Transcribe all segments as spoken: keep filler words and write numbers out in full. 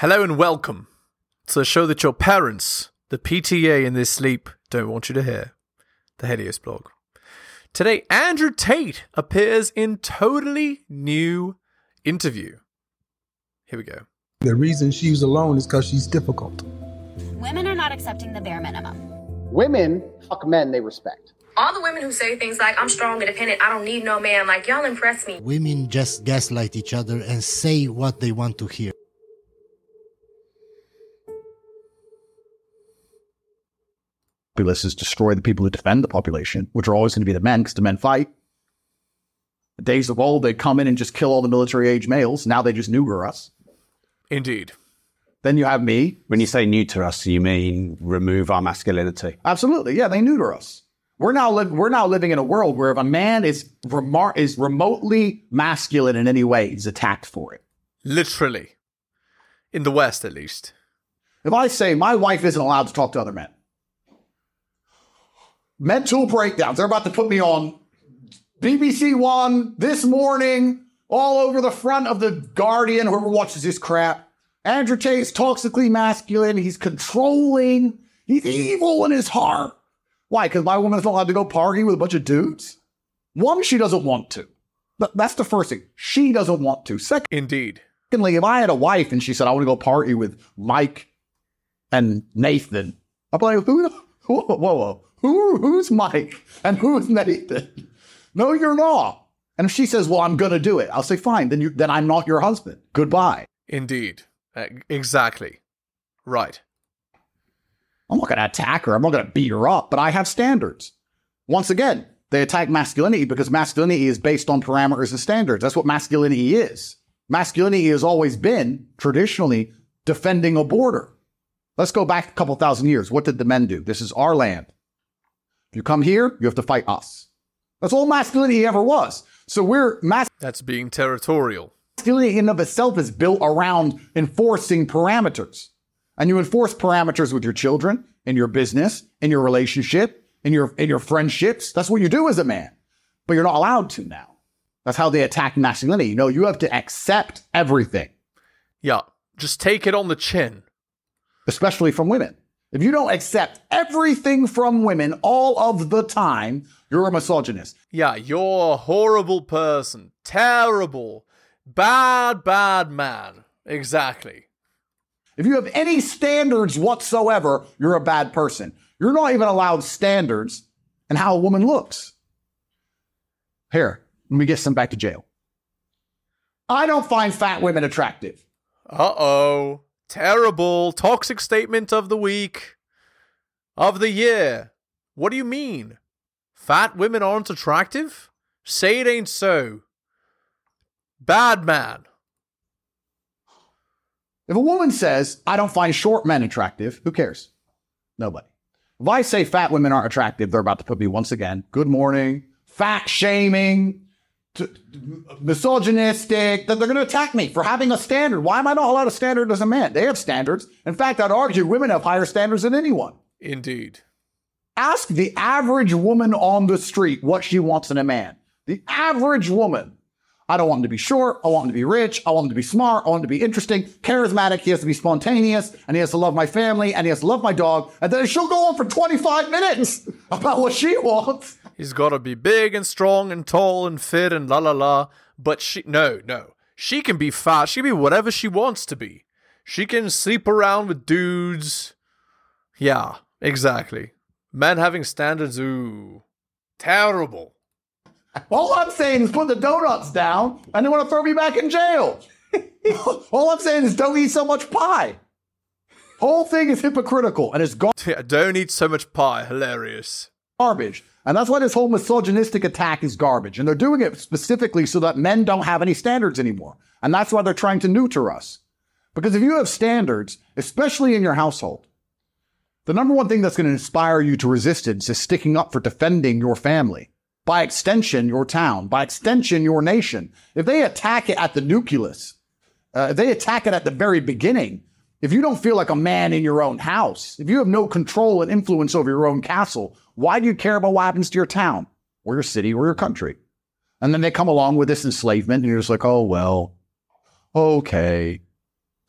Hello and welcome to the show that your parents, the P T A in their sleep, don't want you to hear. The Helios Blog. Today, Andrew Tate appears in totally new interview. Here we go. The reason she's alone is because she's difficult. Women are not accepting the bare minimum. Women fuck men they respect. All the women who say things like, I'm strong, independent, I don't need no man, like, y'all impress me. Women just gaslight each other and say what they want to hear. Is destroy the people who defend the population, which are always going to be the men, because the men fight. The days of old, they'd come in and just kill all the military-age males. Now they just neuter us. Indeed. Then you have me. When you say neuter us, you mean remove our masculinity? Absolutely. Yeah, they neuter us. We're now li- we're now living in a world where if a man is remar- is remotely masculine in any way, he's attacked for it. Literally, in the West, at least. If I say my wife isn't allowed to talk to other men. Mental breakdowns. They're about to put me on B B C One this morning, all over the front of the Guardian, whoever watches this crap. Andrew Tate's toxically masculine. He's controlling. He's evil in his heart. Why? Because my woman's not allowed to go partying with a bunch of dudes? One, she doesn't want to. That's the first thing. She doesn't want to. Second, Indeed. Secondly, if I had a wife and she said, I want to go party with Mike and Nathan, I'd be like, who the... Whoa, whoa, whoa. Who, who's Mike and who's Nathan? No, you're not. And if she says, well, I'm going to do it, I'll say, fine, then you, then I'm not your husband. Goodbye. Indeed. Uh, exactly. Right. I'm not going to attack her. I'm not going to beat her up, but I have standards. Once again, they attack masculinity because masculinity is based on parameters and standards. That's what masculinity is. Masculinity has always been, traditionally, defending a border. Let's go back a couple thousand years. What did the men do? This is our land. If you come here, you have to fight us. That's all masculinity ever was. So we're... Mas- That's being territorial. Masculinity in and of itself is built around enforcing parameters. And you enforce parameters with your children, in your business, in your relationship, in your in your friendships. That's what you do as a man. But you're not allowed to now. That's how they attack masculinity. You know, you have to accept everything. Yeah, just take it on the chin. Especially from women. If you don't accept everything from women all of the time, you're a misogynist. Yeah, you're a horrible person. Terrible. Bad, bad man. Exactly. If you have any standards whatsoever, you're a bad person. You're not even allowed standards in how a woman looks. Here, let me get some back to jail. I don't find fat women attractive. Uh-oh. Terrible, toxic statement of the week, of the year. What do you mean? Fat women aren't attractive? Say it ain't so. Bad man. If a woman says, I don't find short men attractive, who cares? Nobody. If I say fat women aren't attractive, they're about to put me once again. Good morning. Fat shaming. T- misogynistic, that they're going to attack me for having a standard. Why am I not allowed a standard as a man? They have standards. In fact, I'd argue women have higher standards than anyone. Indeed. Ask the average woman on the street what she wants in a man. The average woman. I don't want him to be short. I want him to be rich. I want him to be smart. I want him to be interesting, charismatic. He has to be spontaneous, and he has to love my family, and he has to love my dog. And then she'll go on for twenty-five minutes about what she wants. He's got to be big and strong and tall and fit and la la la. But she, no, no. She can be fat. She can be whatever she wants to be. She can sleep around with dudes. Yeah, exactly. Men having standards, ooh. Terrible. All I'm saying is put the donuts down and they want to throw me back in jail. All I'm saying is don't eat so much pie. Whole thing is hypocritical and it's gone. Yeah, don't eat so much pie. Hilarious. Garbage. And that's why this whole misogynistic attack is garbage. And they're doing it specifically so that men don't have any standards anymore. And that's why they're trying to neuter us. Because if you have standards, especially in your household, the number one thing that's going to inspire you to resistance is sticking up for defending your family. By extension, your town. By extension, your nation. If they attack it at the nucleus, uh, if they attack it at the very beginning, if you don't feel like a man in your own house, if you have no control and influence over your own castle, why do you care about what happens to your town or your city or your country? And then they come along with this enslavement and you're just like, oh, well, okay.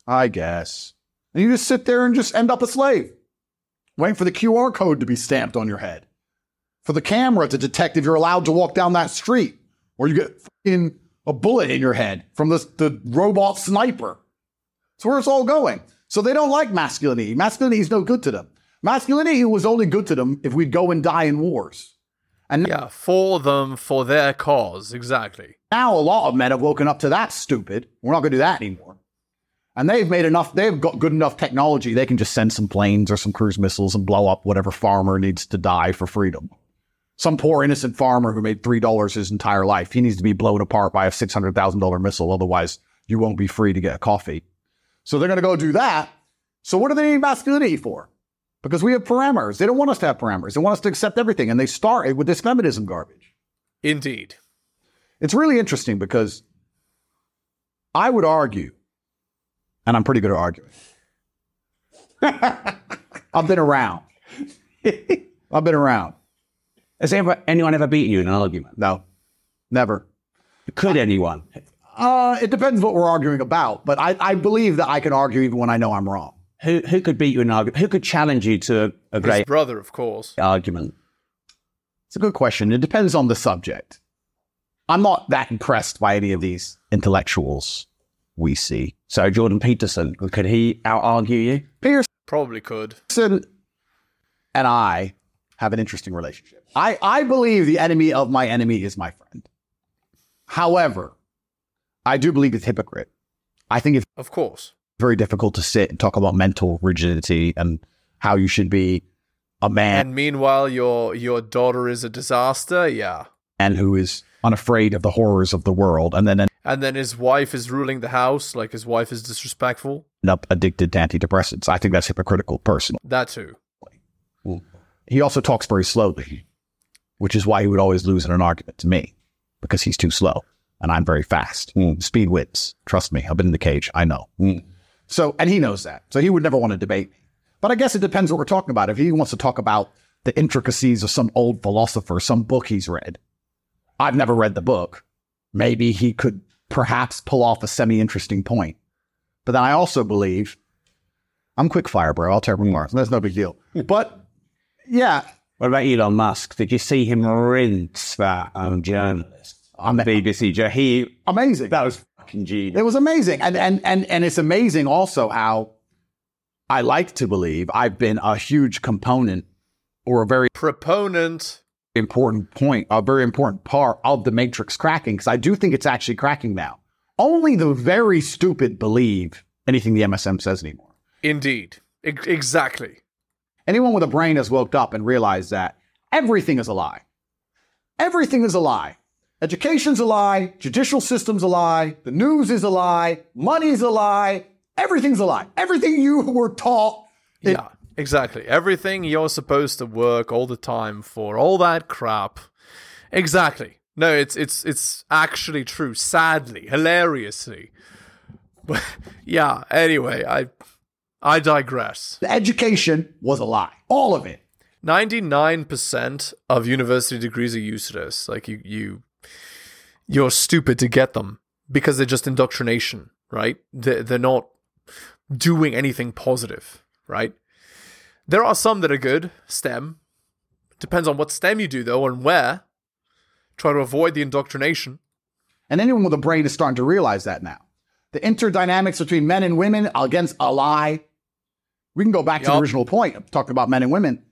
I guess. And you just sit there and just end up a slave, waiting for the Q R code to be stamped on your head, for the camera to detect if you're allowed to walk down that street, or you get fucking a bullet in your head from the, the robot sniper. That's where it's all going. So they don't like masculinity. Masculinity is no good to them. Masculinity was only good to them if we'd go and die in wars. And yeah, for them, for their cause, exactly. Now a lot of men have woken up to that stupid. We're not going to do that anymore. And they've made enough, they've got good enough technology, they can just send some planes or some cruise missiles and blow up whatever farmer needs to die for freedom. Some poor innocent farmer who made three dollars his entire life, he needs to be blown apart by a six hundred thousand dollars missile, otherwise you won't be free to get a coffee. So they're going to go do that. So what do they need masculinity for? Because we have parameters. They don't want us to have parameters. They want us to accept everything. And they started with this feminism garbage. Indeed. It's really interesting because I would argue, and I'm pretty good at arguing. I've been around. I've been around. Has ever, anyone ever beaten you in an argument? No, never. Could I, anyone? Uh, it depends what we're arguing about, but I, I believe that I can argue even when I know I'm wrong. Who who could beat you in an argument? Who could challenge you to a great... His brother, of course. ...argument? It's a good question. It depends on the subject. I'm not that impressed by any of these intellectuals we see. So Jordan Peterson, could he out-argue you? Peterson probably could. Peterson and I have an interesting relationship. I, I believe the enemy of my enemy is my friend. However, I do believe it's hypocrite. I think it's... Of course. Very difficult to sit and talk about mental rigidity and how you should be a man. And meanwhile, your your daughter is a disaster, yeah. And who is unafraid of the horrors of the world. And then an- and then his wife is ruling the house, like his wife is disrespectful. End up addicted to antidepressants. I think that's hypocritical, personally. That too. He also talks very slowly, which is why he would always lose in an argument to me, because he's too slow and I'm very fast. Mm. Speed wins. Trust me, I've been in the cage. I know. Mm. So, and he knows that. So he would never want to debate me. But I guess it depends what we're talking about. If he wants to talk about the intricacies of some old philosopher, some book he's read, I've never read the book. Maybe he could perhaps pull off a semi-interesting point. But then I also believe, I'm quick fire, bro. I'll tear from Mars. That's no big deal. But yeah. What about Elon Musk? Did you see him rinse that um, journalist on the B B C? He amazing. That was. Genius. It was amazing. And, and and and it's amazing also how I like to believe I've been a huge component or a very proponent important point, a very important part of the matrix cracking, because I do think it's actually cracking now. Only the very stupid believe anything the M S M says anymore. Indeed. I- exactly. Anyone with a brain has woke up and realized that everything is a lie. Everything is a lie. Education's a lie, judicial system's a lie, the news is a lie, money's a lie, everything's a lie. Everything you were taught. It- yeah, exactly. Everything you're supposed to work all the time for, all that crap. Exactly. No, it's it's it's actually true, sadly, hilariously. But yeah, anyway, I I digress. The education was a lie. All of it. ninety-nine percent of university degrees are useless. Like you you You're stupid to get them because they're just indoctrination, right? They're, they're not doing anything positive, right? There are some that are good, STEM. Depends on what STEM you do, though, and where. Try to avoid the indoctrination. And anyone with a brain is starting to realize that now. The interdynamics between men and women against a lie. We can go back yep. to the original point of talking about men and women.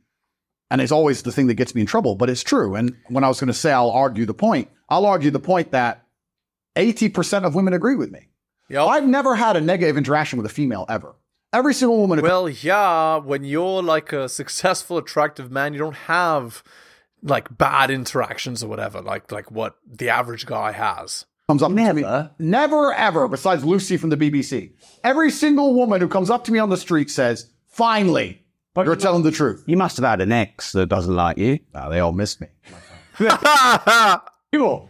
And it's always the thing that gets me in trouble, but it's true. And when I was going to say I'll argue the point, I'll argue the point that eighty percent of women agree with me. Yep. I've never had a negative interaction with a female ever. Every single woman. Well, yeah, when you're like a successful, attractive man, you don't have like bad interactions or whatever, like like what the average guy has. Comes up never. To me, never, ever, besides Lucy from the B B C. Every single woman who comes up to me on the street says, finally. But you're telling the truth. You must have had an ex that doesn't like you. No, they all miss me. Cool.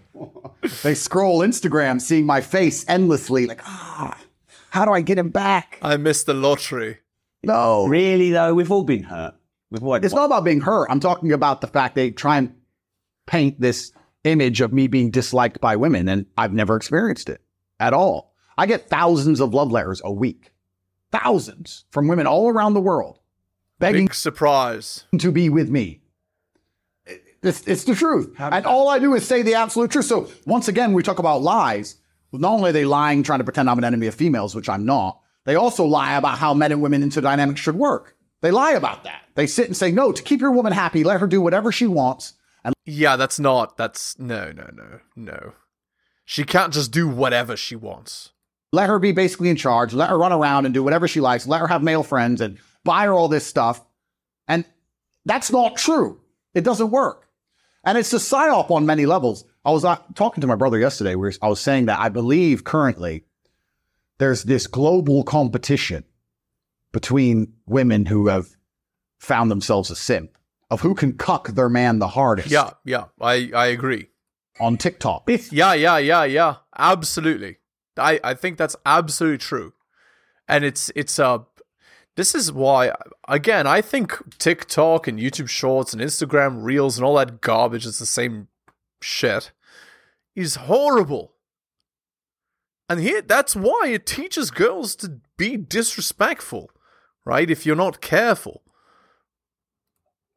They scroll Instagram, seeing my face endlessly. Like, ah, how do I get him back? I missed the lottery. No, really though, we've all been hurt. With what? It's what? Not about being hurt. I'm talking about the fact they try and paint this image of me being disliked by women, and I've never experienced it at all. I get thousands of love letters a week thousands from women all around the world begging Big surprise. to be with me. It's, it's the truth. And all I do is say the absolute truth. So once again, we talk about lies. Not only are they lying, trying to pretend I'm an enemy of females, which I'm not, they also lie about how men and women into dynamics should work. They lie about that. They sit and say, no, to keep your woman happy, let her do whatever she wants. And yeah, that's not, that's, no, no, no, no. She can't just do whatever she wants. Let her be basically in charge. Let her run around and do whatever she likes. Let her have male friends and buy her all this stuff. And that's not true. It doesn't work. And it's a psyop on many levels. I was uh, talking to my brother yesterday where I was saying that I believe currently there's this global competition between women who have found themselves a simp of who can cuck their man the hardest. Yeah, yeah, I, I agree. On TikTok. It's- yeah, yeah, yeah, yeah, absolutely. I, I think that's absolutely true. And it's, it's a, uh, this is why, again, I think TikTok and YouTube Shorts and Instagram Reels and all that garbage is the same shit, is horrible. And here, that's why it teaches girls to be disrespectful, right? If you're not careful.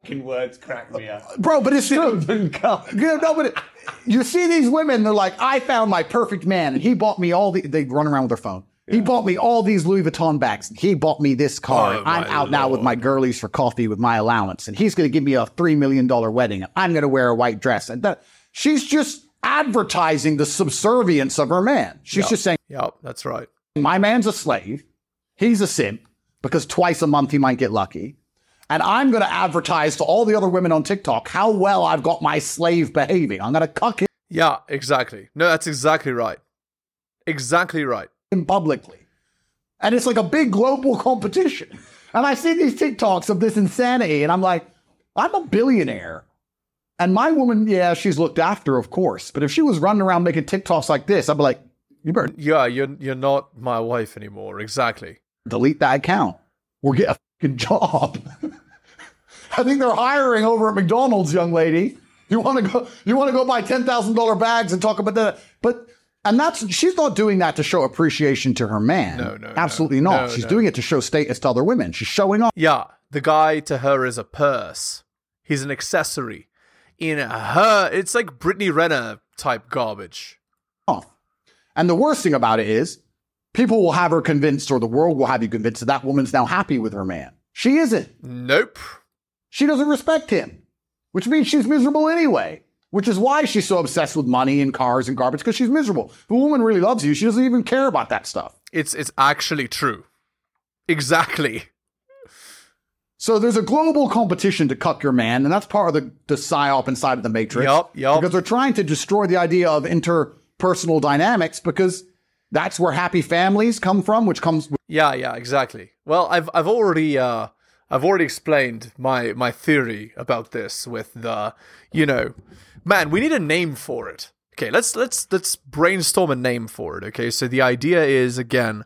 Fucking words crack me up. Bro, but it's true. You know, but it, you see these women, they're like, I found my perfect man and he bought me all the, they run around with their phone. Yeah. He bought me all these Louis Vuitton bags. He bought me this car. Oh, I'm out Lord. now with my girlies for coffee with my allowance. And he's going to give me a three million dollars wedding. And I'm going to wear a white dress. And that, she's just advertising the subservience of her man. She's yep. just saying, yep, that's right. My man's a slave. He's a simp because twice a month he might get lucky. And I'm going to advertise to all the other women on TikTok how well I've got my slave behaving. I'm going to cuck him. Yeah, exactly. No, that's exactly right. Exactly right. Publicly. And it's like a big global competition. And I see these TikToks of this insanity and I'm like, I'm a billionaire. And my woman, yeah, she's looked after, of course. But if she was running around making TikToks like this, I'd be like, you better. Yeah, you're, you're not my wife anymore. Exactly. Delete that account or get a fucking job. I think they're hiring over at McDonald's, young lady. You want to go, you want to go buy ten thousand dollars bags and talk about that. But And that's, she's not doing that to show appreciation to her man. No, no, absolutely no, not. No, she's no. doing it to show status to other women. She's showing off. Yeah, the guy to her is a purse. He's an accessory. In her, it's like Britney Renner type garbage. Oh. And the worst thing about it is, people will have her convinced, or the world will have you convinced that that woman's now happy with her man. She isn't. Nope. She doesn't respect him, which means she's miserable anyway. Which is why she's so obsessed with money and cars and garbage, because she's miserable. If a woman really loves you, she doesn't even care about that stuff. It's it's actually true. Exactly. So there's a global competition to cuck your man, and that's part of the, the psyop inside of the matrix. Yep, yep. Because they're trying to destroy the idea of interpersonal dynamics, because that's where happy families come from, which comes with- Yeah, yeah, exactly. Well, I've I've already uh I've already explained my my theory about this with the, you know, man, we need a name for it. Okay, let's let's let's brainstorm a name for it. Okay, so the idea is, again,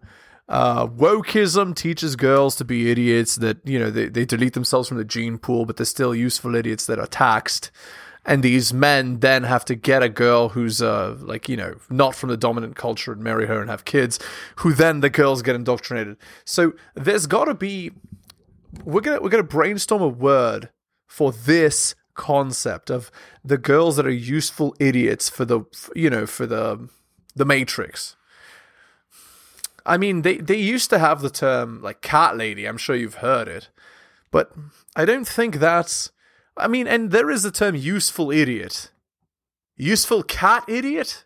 uh, wokeism teaches girls to be idiots that, you know, they, they delete themselves from the gene pool, but they're still useful idiots that are taxed. And these men then have to get a girl who's, uh, like, you know, not from the dominant culture and marry her and have kids, who then the girls get indoctrinated. So there's got to be... We're gonna we're gonna brainstorm a word for this concept of the girls that are useful idiots for the for, you know for the the Matrix. I mean, they they used to have the term like cat lady. I'm sure you've heard it, but I don't think that's. I mean, and there is the term useful idiot, useful cat idiot.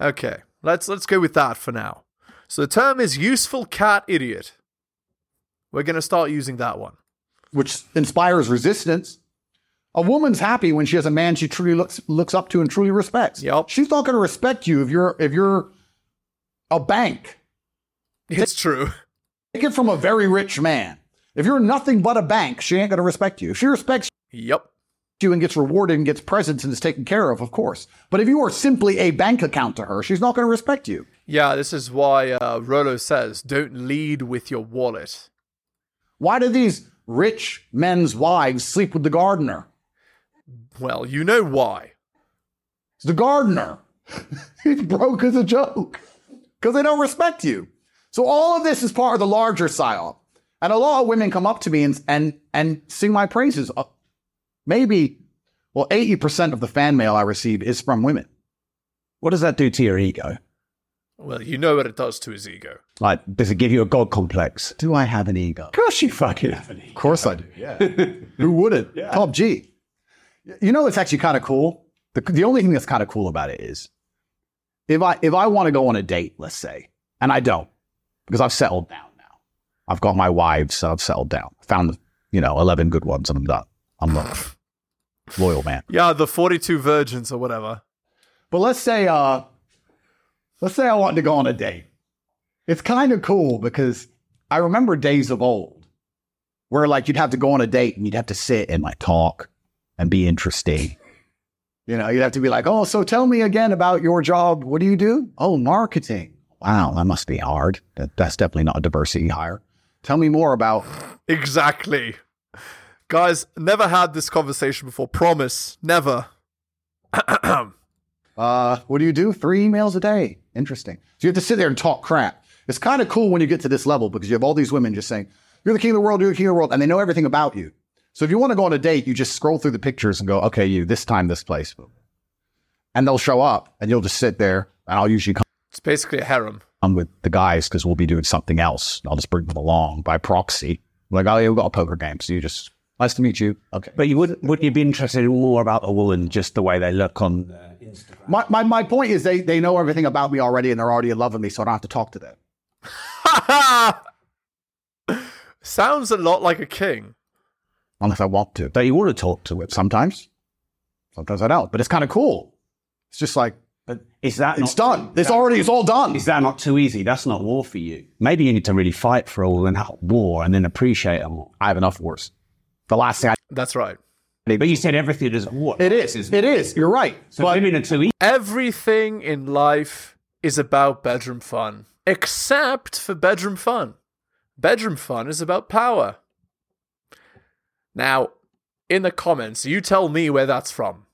Okay, let's let's go with that for now. So the term is useful cat idiot. We're going to start using that one. Which inspires resistance. A woman's happy when she has a man she truly looks looks up to and truly respects. Yep. She's not going to respect you if you're if you're a bank. It's take, true. Take it from a very rich man. If you're nothing but a bank, she ain't going to respect you. If she respects yep. you and gets rewarded and gets presents and is taken care of, of course. But if you are simply a bank account to her, she's not going to respect you. Yeah, this is why uh, Rolo says, don't lead with your wallet. Why do these rich men's wives sleep with the gardener? Well, you know why. It's the gardener. He's broke as a joke. Because they don't respect you. So all of this is part of the larger silo. And a lot of women come up to me and and, and sing my praises. Uh, maybe, well, eighty percent of the fan mail I receive is from women. What does that do to your ego? Well, you know what it does to his ego. Like, does it give you a God complex? Do I have an ego? Of course you fucking have an ego. Of course I do. Yeah. Who wouldn't? Yeah. Top G. You know what's actually kind of cool? The, the only thing that's kind of cool about it is, if I if I want to go on a date, let's say, and I don't, because I've settled down now. I've got my wives, so I've settled down. Found, you know, eleven good ones, and I'm done. I'm loyal. Loyal man. Yeah, the forty-two virgins or whatever. But let's say... uh. Let's say I want to go on a date. It's kind of cool because I remember days of old where, like, you'd have to go on a date and you'd have to sit and, like, talk and be interesting. You know, you'd have to be like, oh, so tell me again about your job. What do you do? Oh, marketing. Wow, that must be hard. That, that's definitely not a diversity hire. Tell me more about... Exactly. Guys, never had this conversation before. Promise. Never. Uh, what do you do? Three emails a day. Interesting. So you have to sit there and talk crap. It's kind of cool when you get to this level because you have all these women just saying, you're the king of the world, you're the king of the world, and they know everything about you. So if you want to go on a date, you just scroll through the pictures and go, okay, you, this time, this place. And they'll show up and you'll just sit there and I'll usually come. It's basically a harem. I'm with the guys because we'll be doing something else. I'll just bring them along by proxy. I'm like, oh, yeah, we've got a poker game. So you just, nice to meet you. Okay. But you wouldn't, wouldn't you be interested in more about a woman, just the way they look on uh, Instagram? My, my my point is they, they know everything about me already and they're already in love with me, so I don't have to talk to them. Sounds a lot like a king. Unless I want to. But you want to talk to it sometimes. Sometimes I don't. But it's kind of cool. It's just like, but is that it's not, done. It's that, already, it's all done. Is that not too easy? That's not war for you. Maybe you need to really fight for all and war and then appreciate them. I have enough wars. The last thing I... That's right. But you said everything is war. It is. It is. You're right. So but maybe not too easy. Everything in life is about bedroom fun, except for bedroom fun. Bedroom fun is about power. Now, in the comments, you tell me where that's from.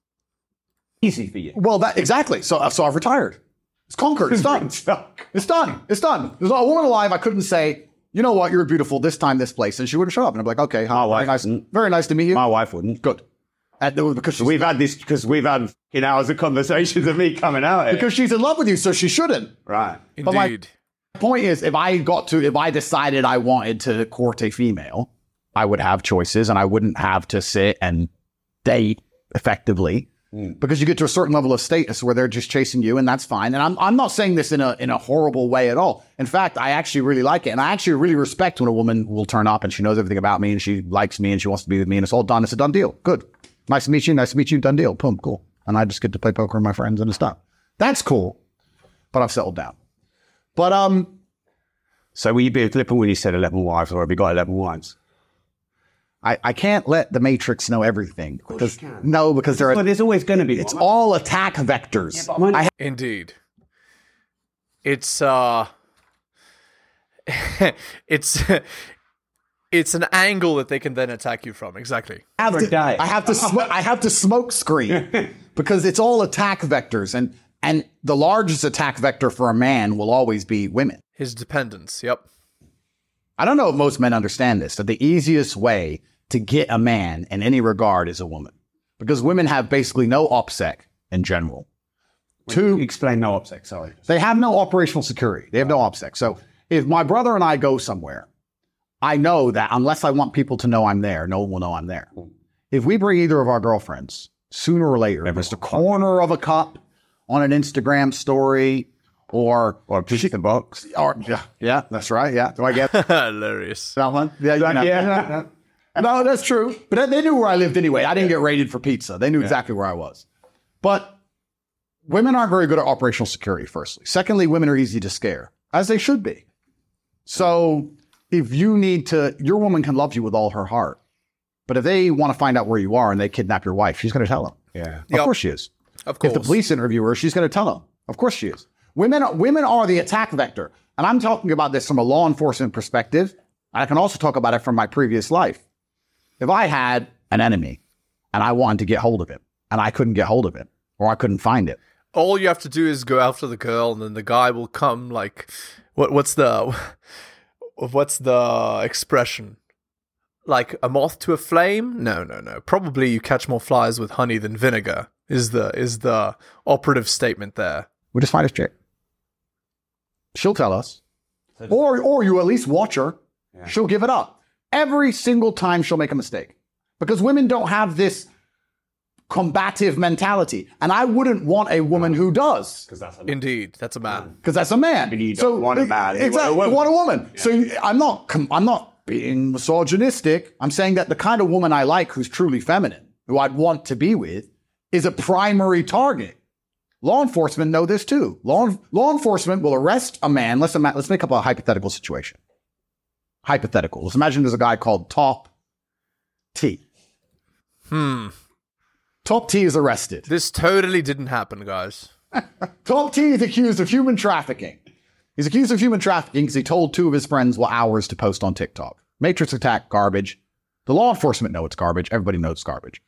Easy for you. Well, that exactly. So, so I've retired. It's conquered. It's done. It's done. It's done. It's done. There's not a woman alive I couldn't say... You know what? You're beautiful this time, this place. And she wouldn't show up. And I'm like, okay, huh, very nice, very nice to meet you. My wife wouldn't. Good. And because we've had this, because we've had in hours of conversations of me coming out here. Because she's in love with you, so she shouldn't. Right. Indeed. But my point is, if I got to, if I decided I wanted to court a female, I would have choices and I wouldn't have to sit and date effectively. Mm. Because you get to a certain level of status where they're just chasing you, and that's fine. And I'm I'm not saying this in a in a horrible way at all. In fact, I actually really like it, and I actually really respect when a woman will turn up and she knows everything about me, and she likes me, and she wants to be with me, and it's all done. It's a done deal. Good, nice to meet you. Nice to meet you. Done deal. Boom, cool. And I just get to play poker with my friends and stuff. That's cool. But I've settled down. But um, so will you be flippant when you said eleven wives, or have you got eleven wives? I, I can't let the Matrix know everything. Because, no, because there are... But there's always going to be... It's all attack vectors. Yeah, I ha- Indeed. It's, uh... it's... It's an angle that they can then attack you from. Exactly. I have to, I have to, sm- I have to smoke screen. Because it's all attack vectors. And, and the largest attack vector for a man will always be women. His dependence, yep. I don't know if most men understand this, that the easiest way... to get a man in any regard is a woman, because women have basically no OPSEC in general. Wait, to explain no OPSEC, sorry. They have no operational security. They have no OPSEC. So if my brother and I go somewhere, I know that unless I want people to know I'm there, no one will know I'm there. If we bring either of our girlfriends, sooner or later, if it's the corner of a cup on an Instagram story or... Or a chicken box. Or, yeah, yeah, that's right. Yeah. Do I get it? Hilarious. That one? Yeah, you know. Yeah. No, that's true. But they knew where I lived anyway. I didn't get raided for pizza. They knew yeah. exactly where I was. But women aren't very good at operational security, firstly. Secondly, women are easy to scare, as they should be. So if you need to, your woman can love you with all her heart. But if they want to find out where you are and they kidnap your wife, she's going to tell them. Yeah. Of yep. course she is. Of course. If the police interview her, she's going to tell them. Of course she is. Women are, women are the attack vector. And I'm talking about this from a law enforcement perspective. I can also talk about it from my previous life. If I had an enemy and I wanted to get hold of him and I couldn't get hold of him or I couldn't find it, all you have to do is go after the girl, and then the guy will come. Like, what? What's the, what's the expression? Like a moth to a flame? No, no, no. Probably you catch more flies with honey than vinegar. Is the is the operative statement there? We'll just find this chick. She'll tell us, so or or you at least watch her. Yeah. She'll give it up every single time. She'll make a mistake because women don't have this combative mentality, and I wouldn't want a woman who does. Because that's a man. Indeed, that's a man. Because that's a man. But you don't so, want a man. Exactly, you want a woman. Yeah. So I'm not. I'm not being misogynistic. I'm saying that the kind of woman I like, who's truly feminine, who I'd want to be with, is a primary target. Law enforcement know this too. Law law enforcement will arrest a man. Let's ima- let's make up a hypothetical situation. Hypothetical. Let's imagine there's a guy called Top T. Hmm. Top T is arrested. This totally didn't happen, guys. Top T is accused of human trafficking. He's accused of human trafficking because he told two of his friends what hours to post on TikTok. Matrix attack, garbage. The law enforcement know it's garbage. Everybody knows it's garbage.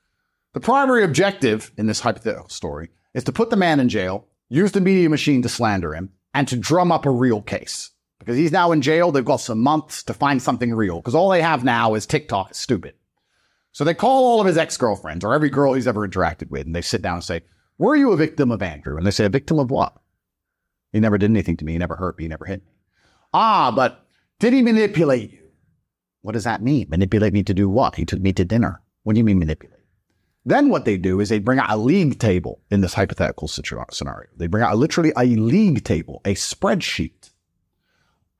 The primary objective in this hypothetical story is to put the man in jail, use the media machine to slander him, and to drum up a real case. Because he's now in jail, they've got some months to find something real. Because all they have now is TikTok is stupid. So they call all of his ex-girlfriends or every girl he's ever interacted with, and they sit down and say, were you a victim of Andrew? And they say, a victim of what? He never did anything to me. He never hurt me. He never hit me. Ah, but did he manipulate you? What does that mean? Manipulate me to do what? He took me to dinner. What do you mean manipulate? Then what they do is they bring out a league table in this hypothetical scenario. They bring out literally a league table, a spreadsheet.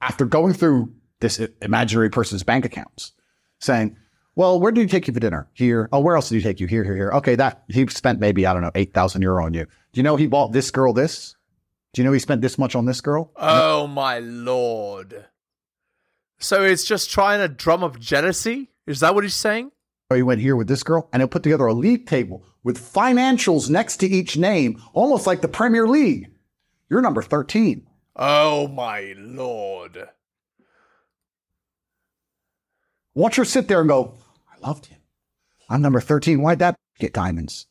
After going through this imaginary person's bank accounts, saying, well, where did he take you for dinner? Here. Oh, where else did he take you? Here, here, here. Okay, that he spent maybe, I don't know, eight thousand euro on you. Do you know he bought this girl this? Do you know he spent this much on this girl? Oh, no. My lord. So it's just trying to drum up jealousy? Is that what he's saying? Oh, he went here with this girl, and he'll put together a league table with financials next to each name, almost like the Premier League. You're number thirteen. Oh, my lord. Watch her sit there and go, I loved him. I'm number thirteen. Why'd that get diamonds?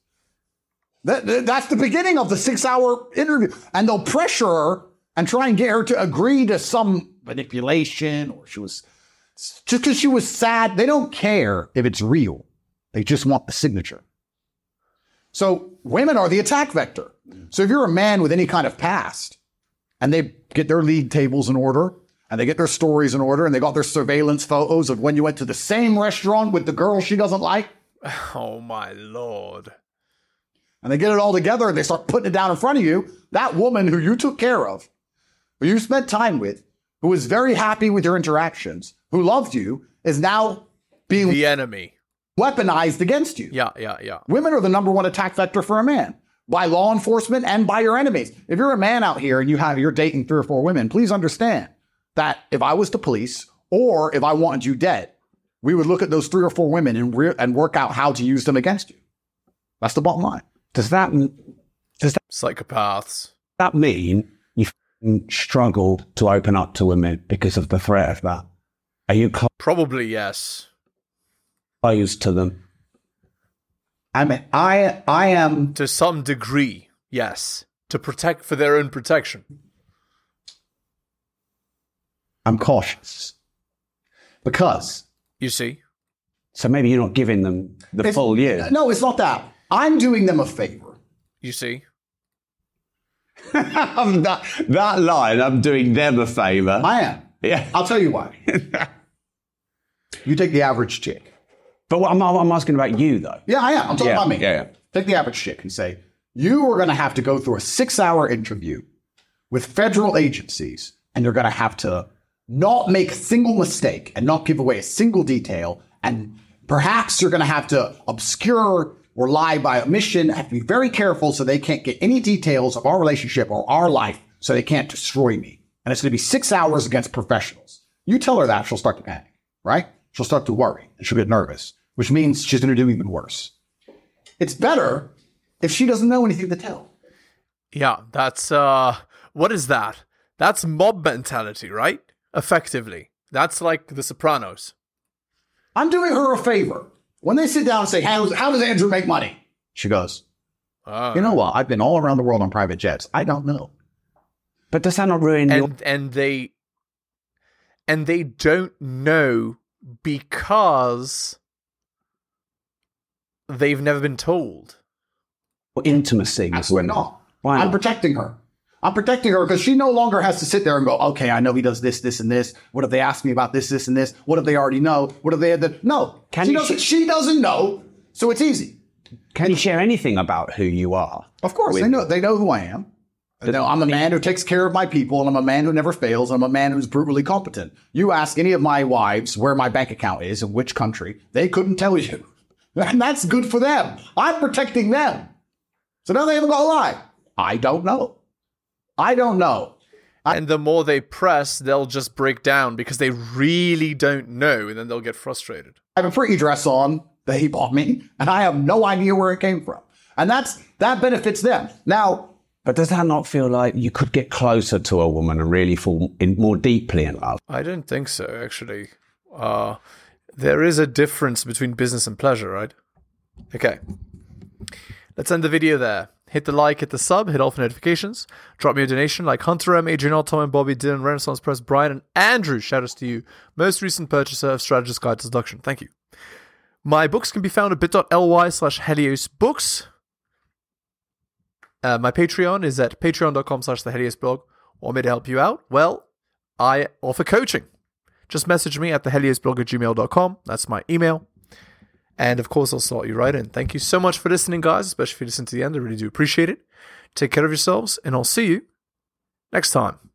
That, that, that's the beginning of the six-hour interview. And they'll pressure her and try and get her to agree to some manipulation, or she was just because she was sad. They don't care if it's real. They just want the signature. So women are the attack vector. So if you're a man with any kind of past and they get their league tables in order, and they get their stories in order, and they got their surveillance photos of when you went to the same restaurant with the girl she doesn't like. Oh, my lord. And they get it all together, and they start putting it down in front of you. That woman who you took care of, who you spent time with, who was very happy with your interactions, who loved you, is now being the enemy, weaponized against you. Yeah, yeah, yeah. Women are the number one attack vector for a man. By law enforcement and by your enemies. If you're a man out here and you have, you're dating three or four women, please understand that if I was the police, or if I wanted you dead, we would look at those three or four women and re- and work out how to use them against you. That's the bottom line. Does that does that psychopaths? That mean you struggle to open up to women because of the threat of that? Are you cl- probably yes? Closed to them. I mean, I I am to some degree, yes, to protect for their own protection. I'm cautious because you see, so maybe you're not giving them the full year. No, it's not that. I'm doing them a favor. You see, I'm not, that line. I'm doing them a favor. I am. Yeah. I'll tell you why. You take the average chick. But what, I'm, I'm asking about you though. Yeah, I am. I'm talking yeah, about me. Yeah, yeah. Take the average chick and say, you are going to have to go through a six-hour interview with federal agencies, and you're going to have to not make a single mistake and not give away a single detail. And perhaps you're going to have to obscure or lie by omission. I have to be very careful so they can't get any details of our relationship or our life, so they can't destroy me. And it's going to be six hours against professionals. You tell her that, she'll start to panic, right? She'll start to worry and she'll get nervous, which means she's going to do even worse. It's better if she doesn't know anything to tell. Yeah, that's, uh, what is that? That's mob mentality, right? Effectively. That's like the Sopranos. I'm doing her a favor. When they sit down and say, how, how does Andrew make money? She goes, Oh. You know what? I've been all around the world on private jets. I don't know. But does that not ruin and, your... And they... And they don't know because they've never been told. Well, intimacy is when not. Why not? I'm protecting her. I'm protecting her because she no longer has to sit there and go, okay, I know he does this, this, and this. What if they ask me about this, this, and this? What if they already know? What if they had the... No. Can she, doesn't, sh- she doesn't know, so it's easy. Can you share anything about who you are? Of course. With... They know They know who I am. No, I'm a man who takes care of my people, and I'm a man who never fails, and I'm a man who's brutally competent. You ask any of my wives where my bank account is and which country, they couldn't tell you. And that's good for them. I'm protecting them. So now they haven't got a lie. I don't know. I don't know. I- and the more they press, they'll just break down because they really don't know, and then they'll get frustrated. I have a pretty dress on that he bought me, and I have no idea where it came from. And that's that benefits them. Now... But does that not feel like you could get closer to a woman and really fall in more deeply in love? I don't think so, actually. Uh, there is a difference between business and pleasure, right? Okay. Let's end the video there. Hit the like, hit the sub, hit all for notifications. Drop me a donation like Hunter M, Adrian L, Tom and Bobby, Dylan, Renaissance Press, Brian, and Andrew. Shout outs to you. Most recent purchaser of Strategist Guide to Seduction. Thank you. My books can be found at bit.ly slash Helios Books. Uh, my Patreon is at patreon.com slash the Helios Blog. Want me to help you out? Well, I offer coaching. Just message me at theheliosblog at gmail.com. That's my email. And of course, I'll slot you right in. Thank you so much for listening, guys, especially if you listen to the end. I really do appreciate it. Take care of yourselves, and I'll see you next time.